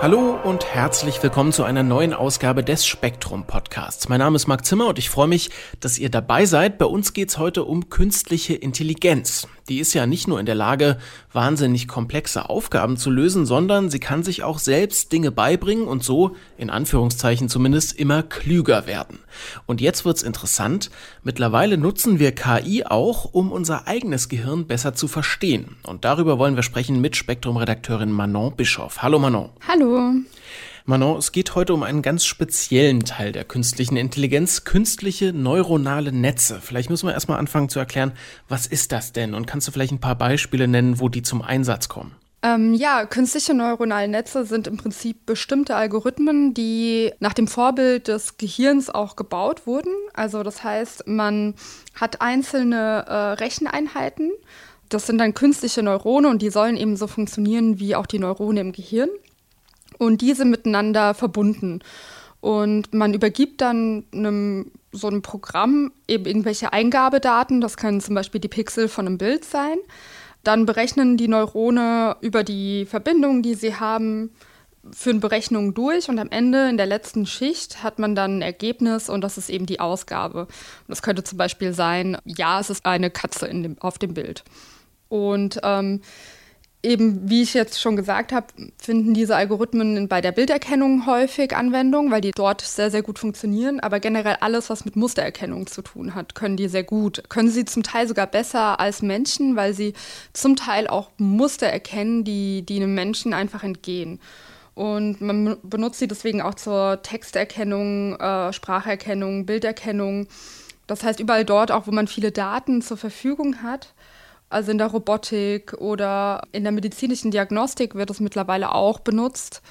Hallo und herzlich willkommen zu einer neuen Ausgabe des Spektrum Podcasts. Mein Name ist Marc Zimmer und ich freue mich, dass ihr dabei seid. Bei uns geht's heute um künstliche Intelligenz. Die ist ja nicht nur in der Lage, wahnsinnig komplexe Aufgaben zu lösen, sondern sie kann sich auch selbst Dinge beibringen und so, in Anführungszeichen zumindest, immer klüger werden. Und jetzt wird's interessant. Mittlerweile nutzen wir KI auch, um unser eigenes Gehirn besser zu verstehen. Und darüber wollen wir sprechen mit Spektrum-Redakteurin Manon Bischoff. Hallo Manon. Hallo. Manon, es geht heute um einen ganz speziellen Teil der künstlichen Intelligenz, künstliche neuronale Netze. Vielleicht müssen wir erstmal anfangen zu erklären, was ist das denn? Und kannst du vielleicht ein paar Beispiele nennen, wo die zum Einsatz kommen? Künstliche neuronale Netze sind im Prinzip bestimmte Algorithmen, die nach dem Vorbild des Gehirns auch gebaut wurden. Also das heißt, man hat einzelne Recheneinheiten. Das sind dann künstliche Neurone und die sollen eben so funktionieren wie auch die Neurone im Gehirn. Und diese miteinander verbunden. Und man übergibt dann so einem Programm eben irgendwelche Eingabedaten. Das können zum Beispiel die Pixel von einem Bild sein. Dann berechnen die Neurone über die Verbindungen, die sie haben, führen Berechnungen durch. Und am Ende, in der letzten Schicht, hat man dann ein Ergebnis und das ist eben die Ausgabe. Und das könnte zum Beispiel sein, ja, es ist eine Katze auf dem Bild. Und eben, wie ich jetzt schon gesagt habe, finden diese Algorithmen bei der Bilderkennung häufig Anwendung, weil die dort sehr, sehr gut funktionieren. Aber generell alles, was mit Mustererkennung zu tun hat, können die sehr gut. Können sie zum Teil sogar besser als Menschen, weil sie zum Teil auch Muster erkennen, die einem Menschen einfach entgehen. Und man benutzt sie deswegen auch zur Texterkennung, Spracherkennung, Bilderkennung. Das heißt, überall dort auch, wo man viele Daten zur Verfügung hat. Also in der Robotik oder in der medizinischen Diagnostik wird es mittlerweile auch benutzt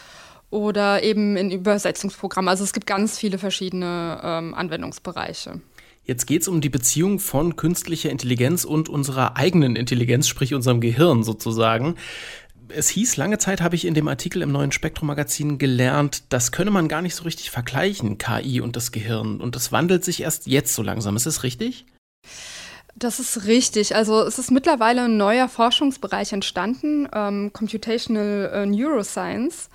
oder eben in Übersetzungsprogrammen. Also es gibt ganz viele verschiedene Anwendungsbereiche. Jetzt geht es um die Beziehung von künstlicher Intelligenz und unserer eigenen Intelligenz, sprich unserem Gehirn sozusagen. Es hieß, lange Zeit habe ich in dem Artikel im neuen Spektrum-Magazin gelernt, das könne man gar nicht so richtig vergleichen, KI und das Gehirn. Und das wandelt sich erst jetzt so langsam. Ist das richtig? Das ist richtig. Also es ist mittlerweile ein neuer Forschungsbereich entstanden, Computational Neuroscience.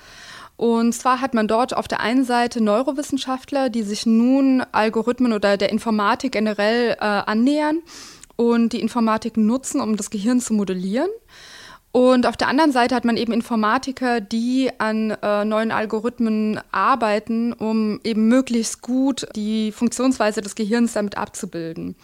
Und zwar hat man dort auf der einen Seite Neurowissenschaftler, die sich nun Algorithmen oder der Informatik generell annähern und die Informatik nutzen, um das Gehirn zu modellieren. Und auf der anderen Seite hat man eben Informatiker, die an neuen Algorithmen arbeiten, um eben möglichst gut die Funktionsweise des Gehirns damit abzubilden.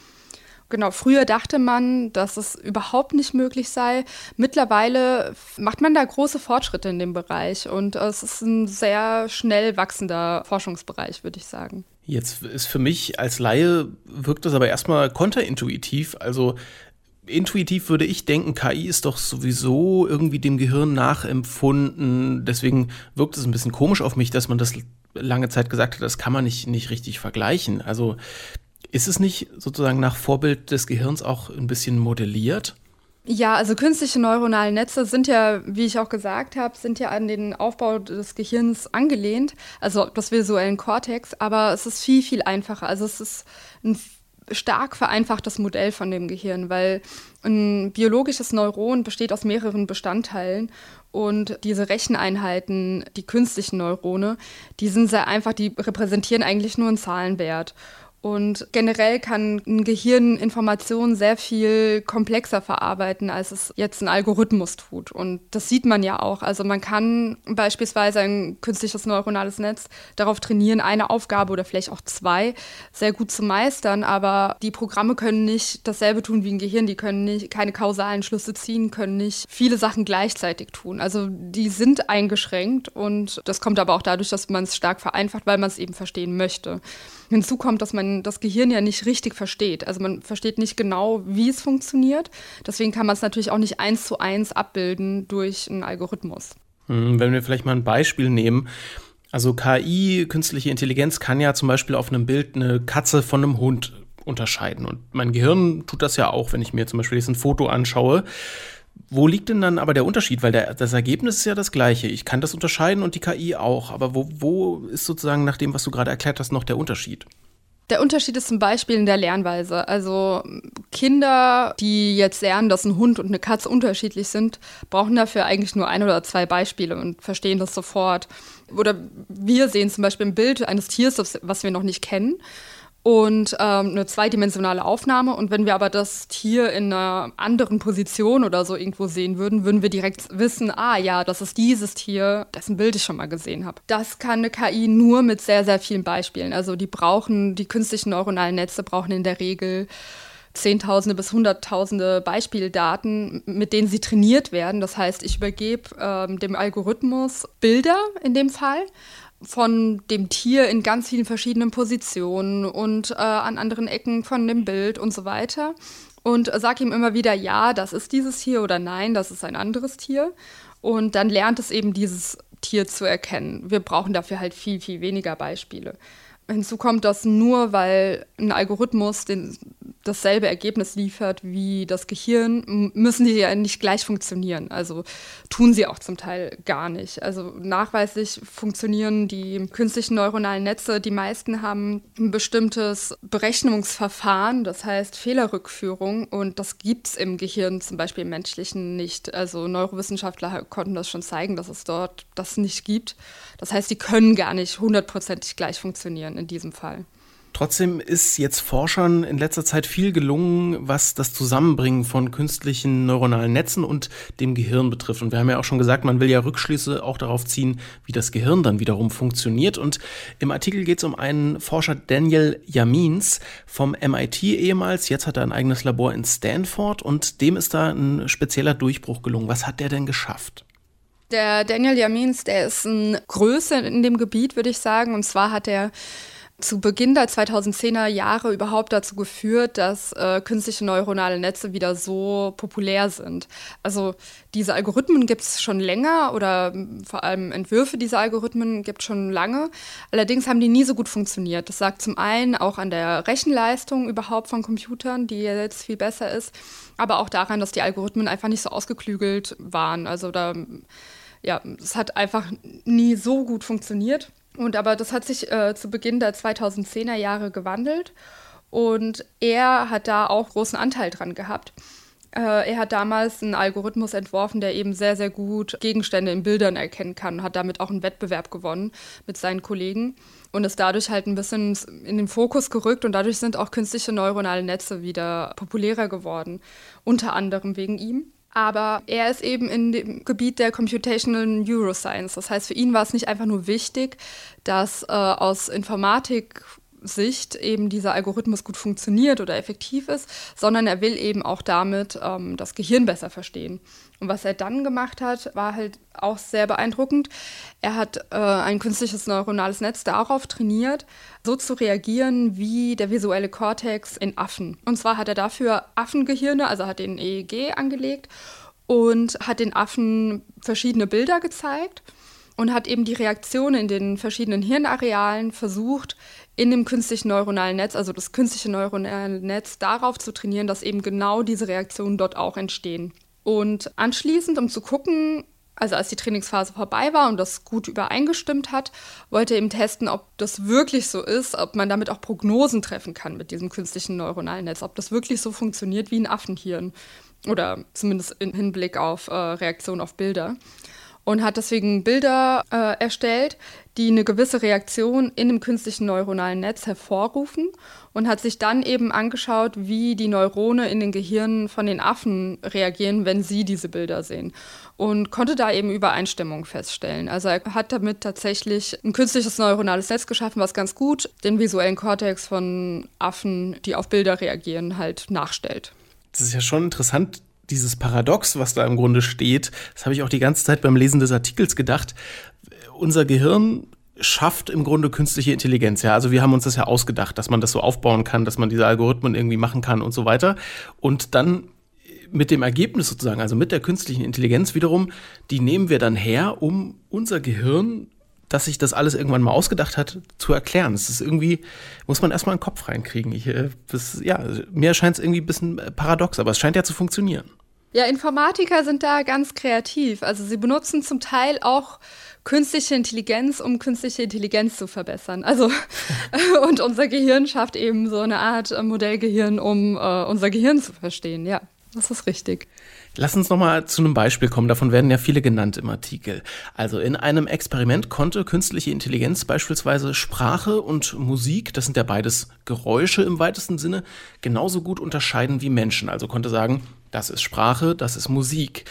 Genau, früher dachte man, dass es überhaupt nicht möglich sei. Mittlerweile macht man da große Fortschritte in dem Bereich und es ist ein sehr schnell wachsender Forschungsbereich, würde ich sagen. Jetzt ist für mich als Laie, wirkt das aber erstmal konterintuitiv. Also intuitiv würde ich denken, KI ist doch sowieso irgendwie dem Gehirn nachempfunden. Deswegen wirkt es ein bisschen komisch auf mich, dass man das lange Zeit gesagt hat, das kann man nicht richtig vergleichen. Also ist es nicht sozusagen nach Vorbild des Gehirns auch ein bisschen modelliert? Ja, also künstliche neuronale Netze sind ja, wie ich auch gesagt habe, sind ja an den Aufbau des Gehirns angelehnt, also des visuellen Kortex, aber es ist viel, viel einfacher. Also es ist ein stark vereinfachtes Modell von dem Gehirn, weil ein biologisches Neuron besteht aus mehreren Bestandteilen und diese Recheneinheiten, die künstlichen Neurone, die sind sehr einfach, die repräsentieren eigentlich nur einen Zahlenwert. Und generell kann ein Gehirn Informationen sehr viel komplexer verarbeiten, als es jetzt ein Algorithmus tut. Und das sieht man ja auch. Also man kann beispielsweise ein künstliches neuronales Netz darauf trainieren, eine Aufgabe oder vielleicht auch zwei sehr gut zu meistern. Aber die Programme können nicht dasselbe tun wie ein Gehirn. Die können nicht keine kausalen Schlüsse ziehen, können nicht viele Sachen gleichzeitig tun. Also die sind eingeschränkt. Und das kommt aber auch dadurch, dass man es stark vereinfacht, weil man es eben verstehen möchte. Hinzu kommt, dass man das Gehirn ja nicht richtig versteht. Also man versteht nicht genau, wie es funktioniert. Deswegen kann man es natürlich auch nicht 1:1 abbilden durch einen Algorithmus. Wenn wir vielleicht mal ein Beispiel nehmen. Also KI, künstliche Intelligenz, kann ja zum Beispiel auf einem Bild eine Katze von einem Hund unterscheiden. Und mein Gehirn tut das ja auch, wenn ich mir zum Beispiel jetzt ein Foto anschaue. Wo liegt denn dann aber der Unterschied? Weil das Ergebnis ist ja das gleiche. Ich kann das unterscheiden und die KI auch. Aber wo ist sozusagen nach dem, was du gerade erklärt hast, noch der Unterschied? Der Unterschied ist zum Beispiel in der Lernweise. Also Kinder, die jetzt lernen, dass ein Hund und eine Katze unterschiedlich sind, brauchen dafür eigentlich nur ein oder zwei Beispiele und verstehen das sofort. Oder wir sehen zum Beispiel ein Bild eines Tieres, was wir noch nicht kennen, und eine zweidimensionale Aufnahme. Und wenn wir aber das Tier in einer anderen Position oder so irgendwo sehen würden, würden wir direkt wissen, das ist dieses Tier, dessen Bild ich schon mal gesehen habe. Das kann eine KI nur mit sehr, sehr vielen Beispielen. Also die künstlichen neuronalen Netze brauchen in der Regel Zehntausende bis Hunderttausende Beispieldaten, mit denen sie trainiert werden. Das heißt, ich übergebe dem Algorithmus Bilder in dem Fall von dem Tier in ganz vielen verschiedenen Positionen und an anderen Ecken von dem Bild und so weiter. Und sag ihm immer wieder, ja, das ist dieses Tier oder nein, das ist ein anderes Tier. Und dann lernt es eben, dieses Tier zu erkennen. Wir brauchen dafür halt viel, viel weniger Beispiele. Hinzu kommt, dass nur weil ein Algorithmus dasselbe Ergebnis liefert wie das Gehirn, müssen die ja nicht gleich funktionieren. Also tun sie auch zum Teil gar nicht. Also nachweislich funktionieren die künstlichen neuronalen Netze. Die meisten haben ein bestimmtes Berechnungsverfahren, das heißt Fehlerrückführung. Und das gibt es im Gehirn, zum Beispiel im menschlichen, nicht. Also Neurowissenschaftler konnten das schon zeigen, dass es dort das nicht gibt. Das heißt, die können gar nicht 100% gleich funktionieren in diesem Fall. Trotzdem ist jetzt Forschern in letzter Zeit viel gelungen, was das Zusammenbringen von künstlichen neuronalen Netzen und dem Gehirn betrifft. Und wir haben ja auch schon gesagt, man will ja Rückschlüsse auch darauf ziehen, wie das Gehirn dann wiederum funktioniert. Und im Artikel geht es um einen Forscher, Daniel Yamins, vom MIT ehemals. Jetzt hat er ein eigenes Labor in Stanford und dem ist da ein spezieller Durchbruch gelungen. Was hat der denn geschafft? Der Daniel Yamins, der ist eine Größe in dem Gebiet, würde ich sagen. Und zwar hat er zu Beginn der 2010er Jahre überhaupt dazu geführt, dass künstliche neuronale Netze wieder so populär sind. Also diese Algorithmen gibt es schon länger oder vor allem Entwürfe dieser Algorithmen gibt es schon lange. Allerdings haben die nie so gut funktioniert. Das sagt zum einen auch an der Rechenleistung überhaupt von Computern, die jetzt viel besser ist, aber auch daran, dass die Algorithmen einfach nicht so ausgeklügelt waren. Also es hat einfach nie so gut funktioniert. Und aber das hat sich zu Beginn der 2010er Jahre gewandelt und er hat da auch großen Anteil dran gehabt. Er hat damals einen Algorithmus entworfen, der eben sehr, sehr gut Gegenstände in Bildern erkennen kann und hat damit auch einen Wettbewerb gewonnen mit seinen Kollegen und ist dadurch halt ein bisschen in den Fokus gerückt und dadurch sind auch künstliche neuronale Netze wieder populärer geworden, unter anderem wegen ihm. Aber er ist eben in dem Gebiet der Computational Neuroscience. Das heißt, für ihn war es nicht einfach nur wichtig, dass aus Informatik-Sicht eben dieser Algorithmus gut funktioniert oder effektiv ist, sondern er will eben auch damit das Gehirn besser verstehen. Und was er dann gemacht hat, war halt auch sehr beeindruckend. Er hat ein künstliches neuronales Netz darauf trainiert, so zu reagieren wie der visuelle Kortex in Affen. Und zwar hat er dafür Affengehirne, also hat den EEG angelegt und hat den Affen verschiedene Bilder gezeigt und hat eben die Reaktionen in den verschiedenen Hirnarealen versucht, in dem künstlichen neuronalen Netz, also das künstliche neuronale Netz, darauf zu trainieren, dass eben genau diese Reaktionen dort auch entstehen. Und anschließend, um zu gucken, also als die Trainingsphase vorbei war und das gut übereingestimmt hat, wollte er eben testen, ob das wirklich so ist, ob man damit auch Prognosen treffen kann mit diesem künstlichen neuronalen Netz, ob das wirklich so funktioniert wie ein Affenhirn oder zumindest im Hinblick auf Reaktionen auf Bilder. Und hat deswegen Bilder erstellt, die eine gewisse Reaktion in dem künstlichen neuronalen Netz hervorrufen und hat sich dann eben angeschaut, wie die Neurone in den Gehirnen von den Affen reagieren, wenn sie diese Bilder sehen und konnte da eben Übereinstimmung feststellen. Also er hat damit tatsächlich ein künstliches neuronales Netz geschaffen, was ganz gut den visuellen Kortex von Affen, die auf Bilder reagieren, halt nachstellt. Das ist ja schon interessant, dieses Paradox, was da im Grunde steht. Das habe ich auch die ganze Zeit beim Lesen des Artikels gedacht. Unser Gehirn schafft im Grunde künstliche Intelligenz. Ja, also wir haben uns das ja ausgedacht, dass man das so aufbauen kann, dass man diese Algorithmen irgendwie machen kann und so weiter. Und dann mit dem Ergebnis sozusagen, also mit der künstlichen Intelligenz wiederum, die nehmen wir dann her, um unser Gehirn dass sich das alles irgendwann mal ausgedacht hat, zu erklären. Das ist irgendwie, muss man erstmal einen Kopf reinkriegen. Mir scheint es irgendwie ein bisschen paradox, aber es scheint ja zu funktionieren. Ja, Informatiker sind da ganz kreativ. Also sie benutzen zum Teil auch künstliche Intelligenz, um künstliche Intelligenz zu verbessern. Also und unser Gehirn schafft eben so eine Art Modellgehirn, um unser Gehirn zu verstehen. Ja, das ist richtig. Lass uns nochmal zu einem Beispiel kommen. Davon werden ja viele genannt im Artikel. Also in einem Experiment konnte künstliche Intelligenz beispielsweise Sprache und Musik, das sind ja beides Geräusche im weitesten Sinne, genauso gut unterscheiden wie Menschen. Also konnte sagen, das ist Sprache, das ist Musik.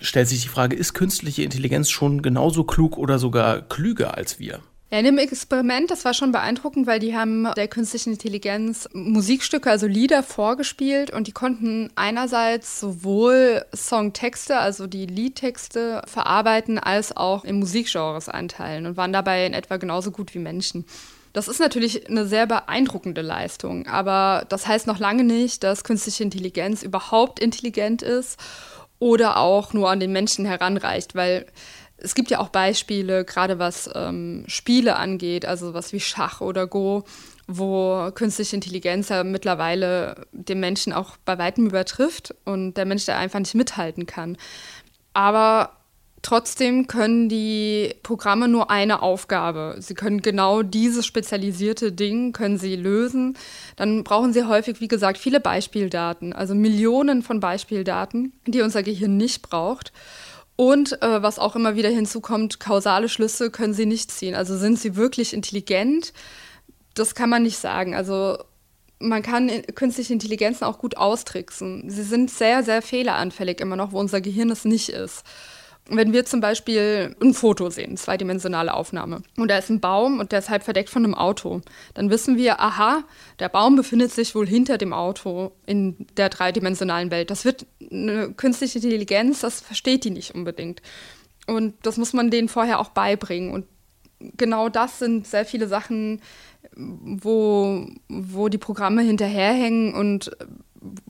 Stellt sich die Frage, ist künstliche Intelligenz schon genauso klug oder sogar klüger als wir? Ja, in dem Experiment, das war schon beeindruckend, weil die haben der künstlichen Intelligenz Musikstücke, also Lieder vorgespielt und die konnten einerseits sowohl Songtexte, also die Liedtexte verarbeiten, als auch in Musikgenres einteilen und waren dabei in etwa genauso gut wie Menschen. Das ist natürlich eine sehr beeindruckende Leistung, aber das heißt noch lange nicht, dass künstliche Intelligenz überhaupt intelligent ist oder auch nur an den Menschen heranreicht, weil es gibt ja auch Beispiele, gerade was Spiele angeht, also was wie Schach oder Go, wo künstliche Intelligenz ja mittlerweile den Menschen auch bei weitem übertrifft und der Mensch da einfach nicht mithalten kann. Aber trotzdem können die Programme nur eine Aufgabe. Sie können genau dieses spezialisierte Ding, können sie lösen. Dann brauchen sie häufig, wie gesagt, viele Beispieldaten, also Millionen von Beispieldaten, die unser Gehirn nicht braucht. Und was auch immer wieder hinzukommt, kausale Schlüsse können sie nicht ziehen. Also sind sie wirklich intelligent? Das kann man nicht sagen. Also man kann künstliche Intelligenzen auch gut austricksen. Sie sind sehr, sehr fehleranfällig immer noch, wo unser Gehirn es nicht ist. Wenn wir zum Beispiel ein Foto sehen, zweidimensionale Aufnahme, und da ist ein Baum und der ist halb verdeckt von einem Auto, dann wissen wir, aha, der Baum befindet sich wohl hinter dem Auto in der dreidimensionalen Welt. Das wird eine künstliche Intelligenz, das versteht die nicht unbedingt. Und das muss man denen vorher auch beibringen. Und genau das sind sehr viele Sachen, wo die Programme hinterherhängen und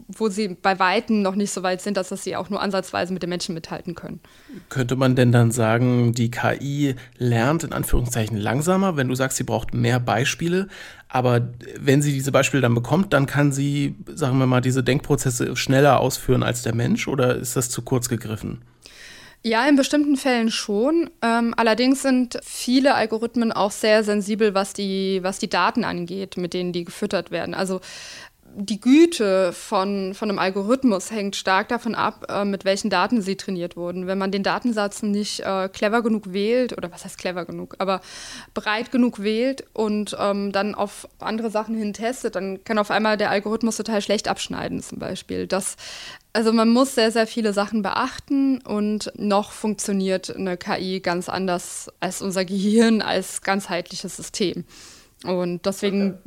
wo sie bei Weitem noch nicht so weit sind, dass sie auch nur ansatzweise mit den Menschen mithalten können. Könnte man denn dann sagen, die KI lernt in Anführungszeichen langsamer, wenn du sagst, sie braucht mehr Beispiele, aber wenn sie diese Beispiele dann bekommt, dann kann sie, sagen wir mal, diese Denkprozesse schneller ausführen als der Mensch, oder ist das zu kurz gegriffen? Ja, in bestimmten Fällen schon. Allerdings sind viele Algorithmen auch sehr sensibel, was die Daten angeht, mit denen die gefüttert werden. Also die Güte von einem Algorithmus hängt stark davon ab, mit welchen Daten sie trainiert wurden. Wenn man den Datensatz nicht clever genug wählt, oder was heißt clever genug, aber breit genug wählt und dann auf andere Sachen hin testet, dann kann auf einmal der Algorithmus total schlecht abschneiden zum Beispiel. Also man muss sehr, sehr viele Sachen beachten und noch funktioniert eine KI ganz anders als unser Gehirn, als ganzheitliches System. Und deswegen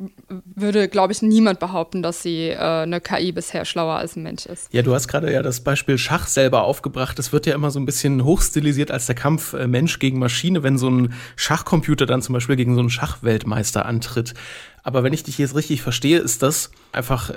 würde, glaube ich, niemand behaupten, dass sie eine KI bisher schlauer als ein Mensch ist. Ja, du hast gerade ja das Beispiel Schach selber aufgebracht. Das wird ja immer so ein bisschen hochstilisiert als der Kampf Mensch gegen Maschine, wenn so ein Schachcomputer dann zum Beispiel gegen so einen Schachweltmeister antritt. Aber wenn ich dich jetzt richtig verstehe, ist das einfach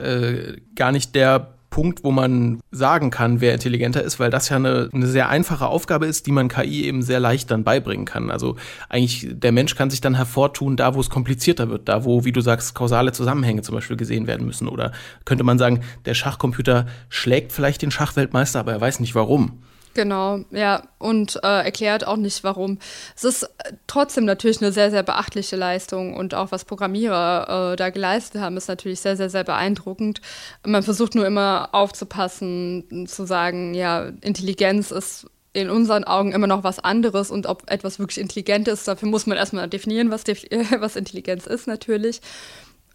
gar nicht der Punkt, wo man sagen kann, wer intelligenter ist, weil das ja eine sehr einfache Aufgabe ist, die man KI eben sehr leicht dann beibringen kann. Also eigentlich der Mensch kann sich dann hervortun, da wo es komplizierter wird, da wo, wie du sagst, kausale Zusammenhänge zum Beispiel gesehen werden müssen. Oder könnte man sagen, der Schachcomputer schlägt vielleicht den Schachweltmeister, aber er weiß nicht warum. Genau, ja, und erklärt auch nicht, warum. Es ist trotzdem natürlich eine sehr, sehr beachtliche Leistung und auch was Programmierer da geleistet haben, ist natürlich sehr, sehr, sehr beeindruckend. Man versucht nur immer aufzupassen, zu sagen, ja, Intelligenz ist in unseren Augen immer noch was anderes und ob etwas wirklich intelligent ist, dafür muss man erstmal definieren, was Intelligenz ist natürlich.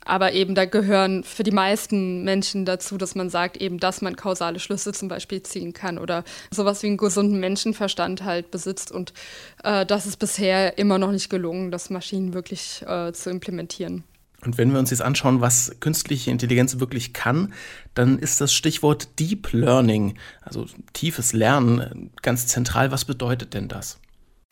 Aber eben da gehören für die meisten Menschen dazu, dass man sagt eben, dass man kausale Schlüsse zum Beispiel ziehen kann oder sowas wie einen gesunden Menschenverstand halt besitzt. Und das ist bisher immer noch nicht gelungen, das Maschinen wirklich zu implementieren. Und wenn wir uns jetzt anschauen, was künstliche Intelligenz wirklich kann, dann ist das Stichwort Deep Learning, also tiefes Lernen, ganz zentral. Was bedeutet denn das?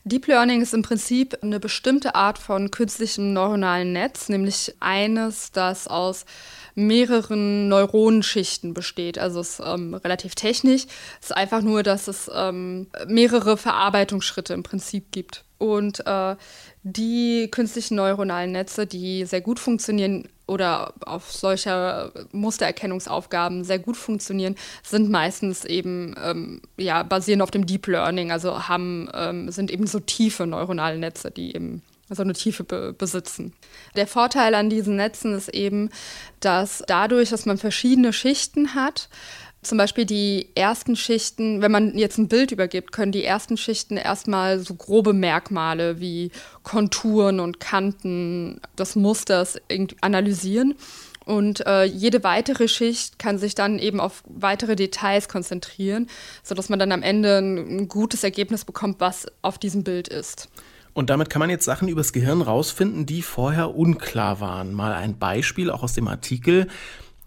Deep Learning ist im Prinzip eine bestimmte Art von künstlichem neuronalen Netz, nämlich eines, das aus mehreren Neuronenschichten besteht. Also es ist relativ technisch. Es ist einfach nur, dass es mehrere Verarbeitungsschritte im Prinzip gibt. Und die künstlichen neuronalen Netze, die sehr gut funktionieren oder auf solcher Mustererkennungsaufgaben sehr gut funktionieren, sind meistens eben, basieren auf dem Deep Learning, also sind eben so tiefe neuronale Netze, die eben so eine Tiefe besitzen. Der Vorteil an diesen Netzen ist eben, dass dadurch, dass man verschiedene Schichten hat, zum Beispiel die ersten Schichten, wenn man jetzt ein Bild übergibt, können die ersten Schichten erstmal so grobe Merkmale wie Konturen und Kanten des Musters analysieren. Und jede weitere Schicht kann sich dann eben auf weitere Details konzentrieren, sodass man dann am Ende ein gutes Ergebnis bekommt, was auf diesem Bild ist. Und damit kann man jetzt Sachen übers Gehirn rausfinden, die vorher unklar waren. Mal ein Beispiel, auch aus dem Artikel.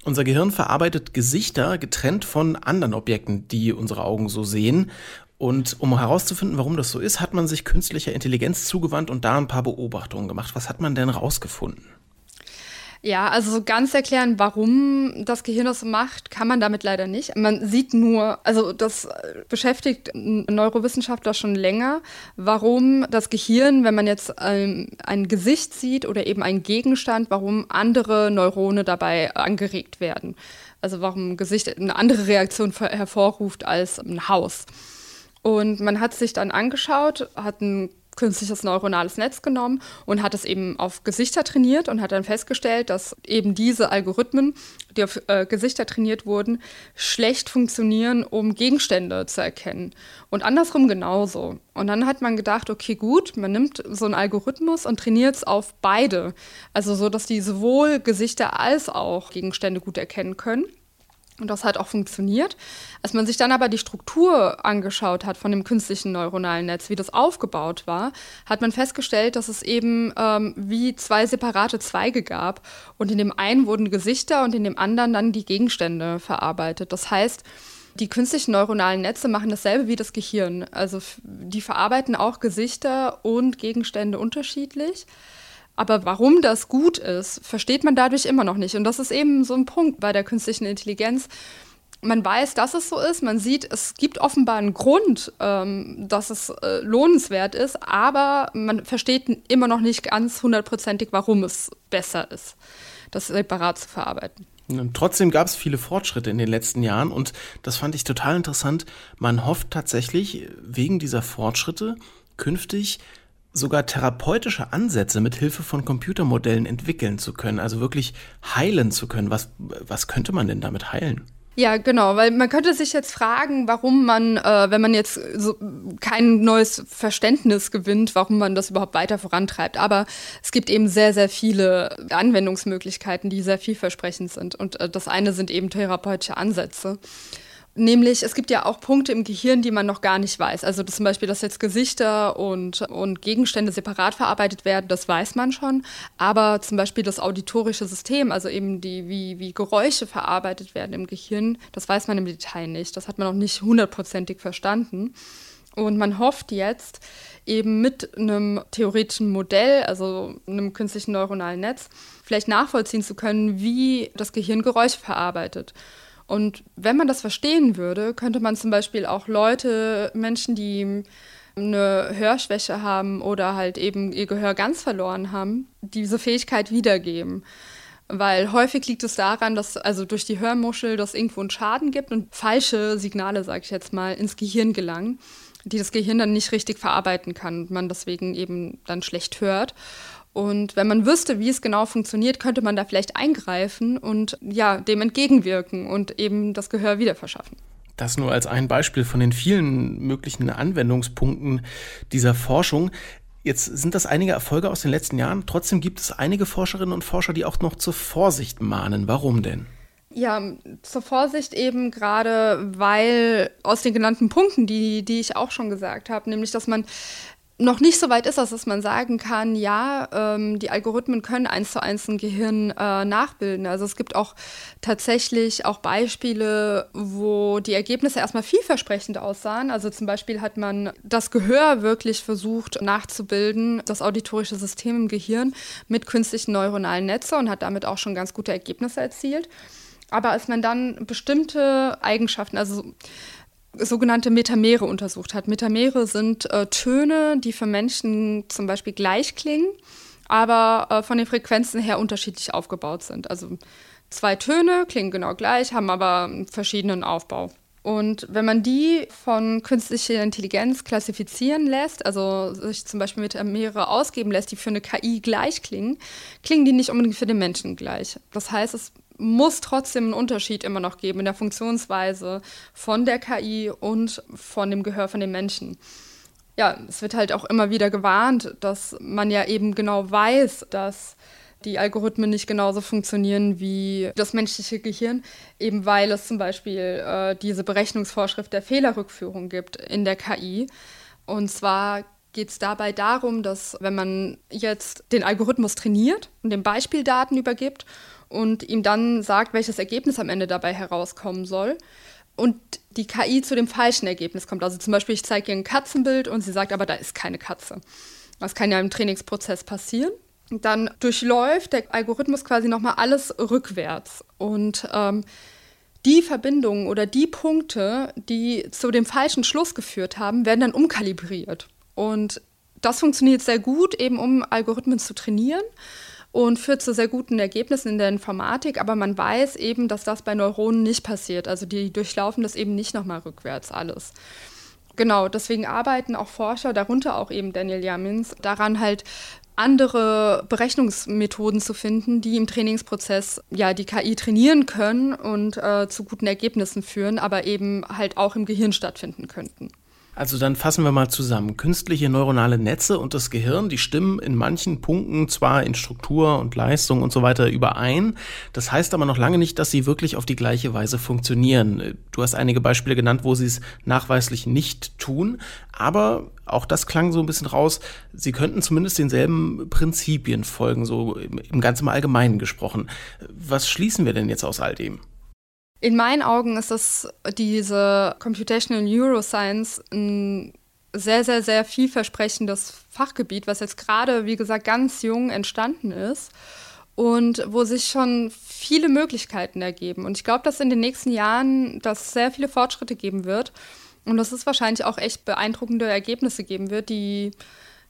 Unser Gehirn verarbeitet Gesichter getrennt von anderen Objekten, die unsere Augen so sehen. Und um herauszufinden, warum das so ist, hat man sich künstlicher Intelligenz zugewandt und da ein paar Beobachtungen gemacht. Was hat man denn rausgefunden? Ja, also so ganz erklären, warum das Gehirn das so macht, kann man damit leider nicht. Man sieht nur, also das beschäftigt Neurowissenschaftler schon länger, warum das Gehirn, wenn man jetzt ein Gesicht sieht oder eben einen Gegenstand, warum andere Neurone dabei angeregt werden. Also warum ein Gesicht eine andere Reaktion hervorruft als ein Haus. Und man hat sich dann angeschaut, hat ein künstliches neuronales Netz genommen und hat es eben auf Gesichter trainiert und hat dann festgestellt, dass eben diese Algorithmen, die auf Gesichter trainiert wurden, schlecht funktionieren, um Gegenstände zu erkennen. Und andersrum genauso. Und dann hat man gedacht, okay, gut, man nimmt so einen Algorithmus und trainiert es auf beide. Also so, dass die sowohl Gesichter als auch Gegenstände gut erkennen können. Und das hat auch funktioniert. Als man sich dann aber die Struktur angeschaut hat von dem künstlichen neuronalen Netz, wie das aufgebaut war, hat man festgestellt, dass es eben wie zwei separate Zweige gab. Und in dem einen wurden Gesichter und in dem anderen dann die Gegenstände verarbeitet. Das heißt, die künstlichen neuronalen Netze machen dasselbe wie das Gehirn. Also die verarbeiten auch Gesichter und Gegenstände unterschiedlich. Aber warum das gut ist, versteht man dadurch immer noch nicht. Und das ist eben so ein Punkt bei der künstlichen Intelligenz. Man weiß, dass es so ist. Man sieht, es gibt offenbar einen Grund, dass es lohnenswert ist. Aber man versteht immer noch nicht ganz hundertprozentig, warum es besser ist, das separat zu verarbeiten. Und trotzdem gab es viele Fortschritte in den letzten Jahren und das fand ich total interessant. Man hofft tatsächlich, wegen dieser Fortschritte künftig sogar therapeutische Ansätze mit Hilfe von Computermodellen entwickeln zu können, also wirklich heilen zu können. Was könnte man denn damit heilen? Ja, genau, weil man könnte sich jetzt fragen, warum man, wenn man jetzt so kein neues Verständnis gewinnt, warum man das überhaupt weiter vorantreibt. Aber es gibt eben sehr, sehr viele Anwendungsmöglichkeiten, die sehr vielversprechend sind. Und das eine sind eben therapeutische Ansätze. Nämlich, es gibt ja auch Punkte im Gehirn, die man noch gar nicht weiß. Also zum Beispiel, dass jetzt Gesichter und Gegenstände separat verarbeitet werden, das weiß man schon. Aber zum Beispiel das auditorische System, also eben wie Geräusche verarbeitet werden im Gehirn, das weiß man im Detail nicht. Das hat man noch nicht hundertprozentig verstanden. Und man hofft jetzt eben mit einem theoretischen Modell, also einem künstlichen neuronalen Netz, vielleicht nachvollziehen zu können, wie das Gehirn Geräusche verarbeitet. Und wenn man das verstehen würde, könnte man zum Beispiel auch Menschen, die eine Hörschwäche haben oder halt eben ihr Gehör ganz verloren haben, diese Fähigkeit wiedergeben. Weil häufig liegt es daran, dass also durch die Hörmuschel das irgendwo einen Schaden gibt und falsche Signale, sage ich jetzt mal, ins Gehirn gelangen, die das Gehirn dann nicht richtig verarbeiten kann und man deswegen eben dann schlecht hört. Und wenn man wüsste, wie es genau funktioniert, könnte man da vielleicht eingreifen und ja, dem entgegenwirken und eben das Gehör wieder verschaffen. Das nur als ein Beispiel von den vielen möglichen Anwendungspunkten dieser Forschung. Jetzt sind das einige Erfolge aus den letzten Jahren. Trotzdem gibt es einige Forscherinnen und Forscher, die auch noch zur Vorsicht mahnen. Warum denn? Ja, zur Vorsicht eben gerade, weil aus den genannten Punkten, die ich auch schon gesagt habe, nämlich, dass man noch nicht so weit ist, dass man sagen kann, ja, die Algorithmen können 1:1 ein Gehirn nachbilden. Also es gibt auch tatsächlich auch Beispiele, wo die Ergebnisse erstmal vielversprechend aussahen. Also zum Beispiel hat man das Gehör wirklich versucht nachzubilden, das auditorische System im Gehirn mit künstlichen neuronalen Netzen und hat damit auch schon ganz gute Ergebnisse erzielt. Aber als man dann bestimmte Eigenschaften, also sogenannte Metamere untersucht hat. Metamere sind Töne, die für Menschen zum Beispiel gleich klingen, aber von den Frequenzen her unterschiedlich aufgebaut sind. Also zwei Töne klingen genau gleich, haben aber einen verschiedenen Aufbau. Und wenn man die von künstlicher Intelligenz klassifizieren lässt, also sich zum Beispiel Metamere ausgeben lässt, die für eine KI gleich klingen, klingen die nicht unbedingt für den Menschen gleich. Das heißt, es muss trotzdem einen Unterschied immer noch geben in der Funktionsweise von der KI und von dem Gehör von den Menschen. Ja, es wird halt auch immer wieder gewarnt, dass man ja eben genau weiß, dass die Algorithmen nicht genauso funktionieren wie das menschliche Gehirn, eben weil es zum Beispiel diese Berechnungsvorschrift der Fehlerrückführung gibt in der KI. Und zwar geht es dabei darum, dass wenn man jetzt den Algorithmus trainiert und dem Beispieldaten übergibt und ihm dann sagt, welches Ergebnis am Ende dabei herauskommen soll und die KI zu dem falschen Ergebnis kommt. Also zum Beispiel, ich zeige ihr ein Katzenbild und sie sagt, aber da ist keine Katze. Das kann ja im Trainingsprozess passieren. Dann durchläuft der Algorithmus quasi nochmal alles rückwärts. Und die Verbindungen oder die Punkte, die zu dem falschen Schluss geführt haben, werden dann umkalibriert. Und das funktioniert sehr gut, eben um Algorithmen zu trainieren und führt zu sehr guten Ergebnissen in der Informatik. Aber man weiß eben, dass das bei Neuronen nicht passiert. Also die durchlaufen das eben nicht nochmal rückwärts alles. Genau, deswegen arbeiten auch Forscher, darunter auch eben Daniel Yamins, daran halt, andere Berechnungsmethoden zu finden, die im Trainingsprozess ja die KI trainieren können und zu guten Ergebnissen führen, aber eben halt auch im Gehirn stattfinden könnten. Also dann fassen wir mal zusammen. Künstliche neuronale Netze und das Gehirn, die stimmen in manchen Punkten zwar in Struktur und Leistung und so weiter überein, das heißt aber noch lange nicht, dass sie wirklich auf die gleiche Weise funktionieren. Du hast einige Beispiele genannt, wo sie es nachweislich nicht tun, aber auch das klang so ein bisschen raus, sie könnten zumindest denselben Prinzipien folgen, so im ganzen Allgemeinen gesprochen. Was schließen wir denn jetzt aus all dem? In meinen Augen ist das diese Computational Neuroscience ein sehr, sehr, sehr vielversprechendes Fachgebiet, was jetzt gerade, wie gesagt, ganz jung entstanden ist und wo sich schon viele Möglichkeiten ergeben. Und ich glaube, dass in den nächsten Jahren das sehr viele Fortschritte geben wird. Und dass es wahrscheinlich auch echt beeindruckende Ergebnisse geben wird, die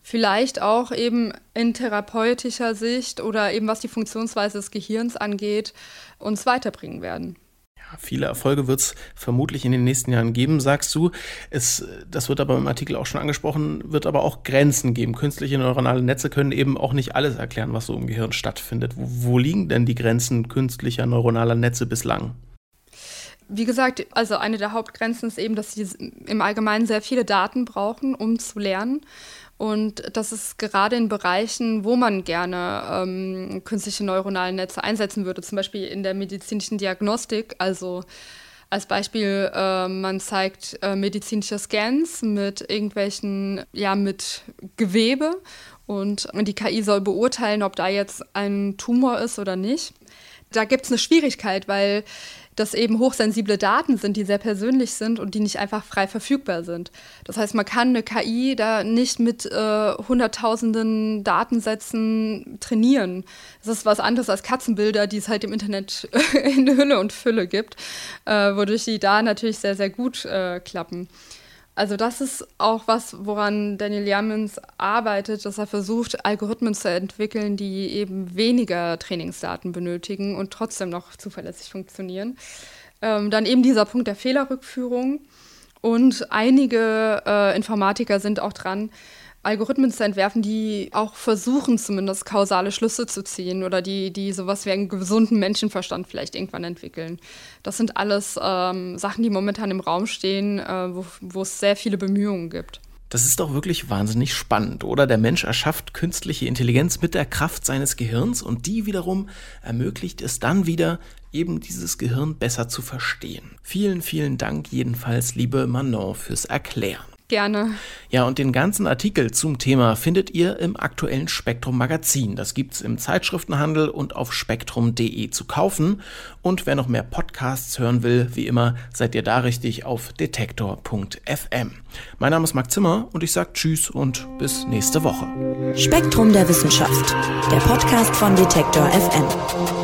vielleicht auch eben in therapeutischer Sicht oder eben was die Funktionsweise des Gehirns angeht, uns weiterbringen werden. Ja, viele Erfolge wird es vermutlich in den nächsten Jahren geben, sagst du. Das wird aber im Artikel auch schon angesprochen, wird aber auch Grenzen geben. Künstliche neuronale Netze können eben auch nicht alles erklären, was so im Gehirn stattfindet. Wo liegen denn die Grenzen künstlicher neuronaler Netze bislang? Wie gesagt, also eine der Hauptgrenzen ist eben, dass sie im Allgemeinen sehr viele Daten brauchen, um zu lernen. Und das ist gerade in Bereichen, wo man gerne künstliche neuronale Netze einsetzen würde, zum Beispiel in der medizinischen Diagnostik. Also als Beispiel, man zeigt medizinische Scans mit irgendwelchen, ja, mit Gewebe. Und die KI soll beurteilen, ob da jetzt ein Tumor ist oder nicht. Da gibt es eine Schwierigkeit, weil dass eben hochsensible Daten sind, die sehr persönlich sind und die nicht einfach frei verfügbar sind. Das heißt, man kann eine KI da nicht mit hunderttausenden Datensätzen trainieren. Das ist was anderes als Katzenbilder, die es halt im Internet in Hülle und Fülle gibt, wodurch die da natürlich sehr, sehr gut klappen. Also das ist auch was, woran Daniel Yamins arbeitet, dass er versucht, Algorithmen zu entwickeln, die eben weniger Trainingsdaten benötigen und trotzdem noch zuverlässig funktionieren. Dann eben dieser Punkt der Fehlerrückführung. Und einige Informatiker sind auch dran, Algorithmen zu entwerfen, die auch versuchen, zumindest kausale Schlüsse zu ziehen oder die sowas wie einen gesunden Menschenverstand vielleicht irgendwann entwickeln. Das sind alles Sachen, die momentan im Raum stehen, wo es sehr viele Bemühungen gibt. Das ist doch wirklich wahnsinnig spannend, oder? Der Mensch erschafft künstliche Intelligenz mit der Kraft seines Gehirns und die wiederum ermöglicht es dann wieder, eben dieses Gehirn besser zu verstehen. Vielen, vielen Dank jedenfalls, liebe Manon, fürs Erklären. Gerne. Ja, und den ganzen Artikel zum Thema findet ihr im aktuellen Spektrum Magazin. Das gibt's im Zeitschriftenhandel und auf spektrum.de zu kaufen. Und wer noch mehr Podcasts hören will, wie immer, seid ihr da richtig auf detektor.fm. Mein Name ist Marc Zimmer und ich sage Tschüss und bis nächste Woche. Spektrum der Wissenschaft, der Podcast von Detektor FM.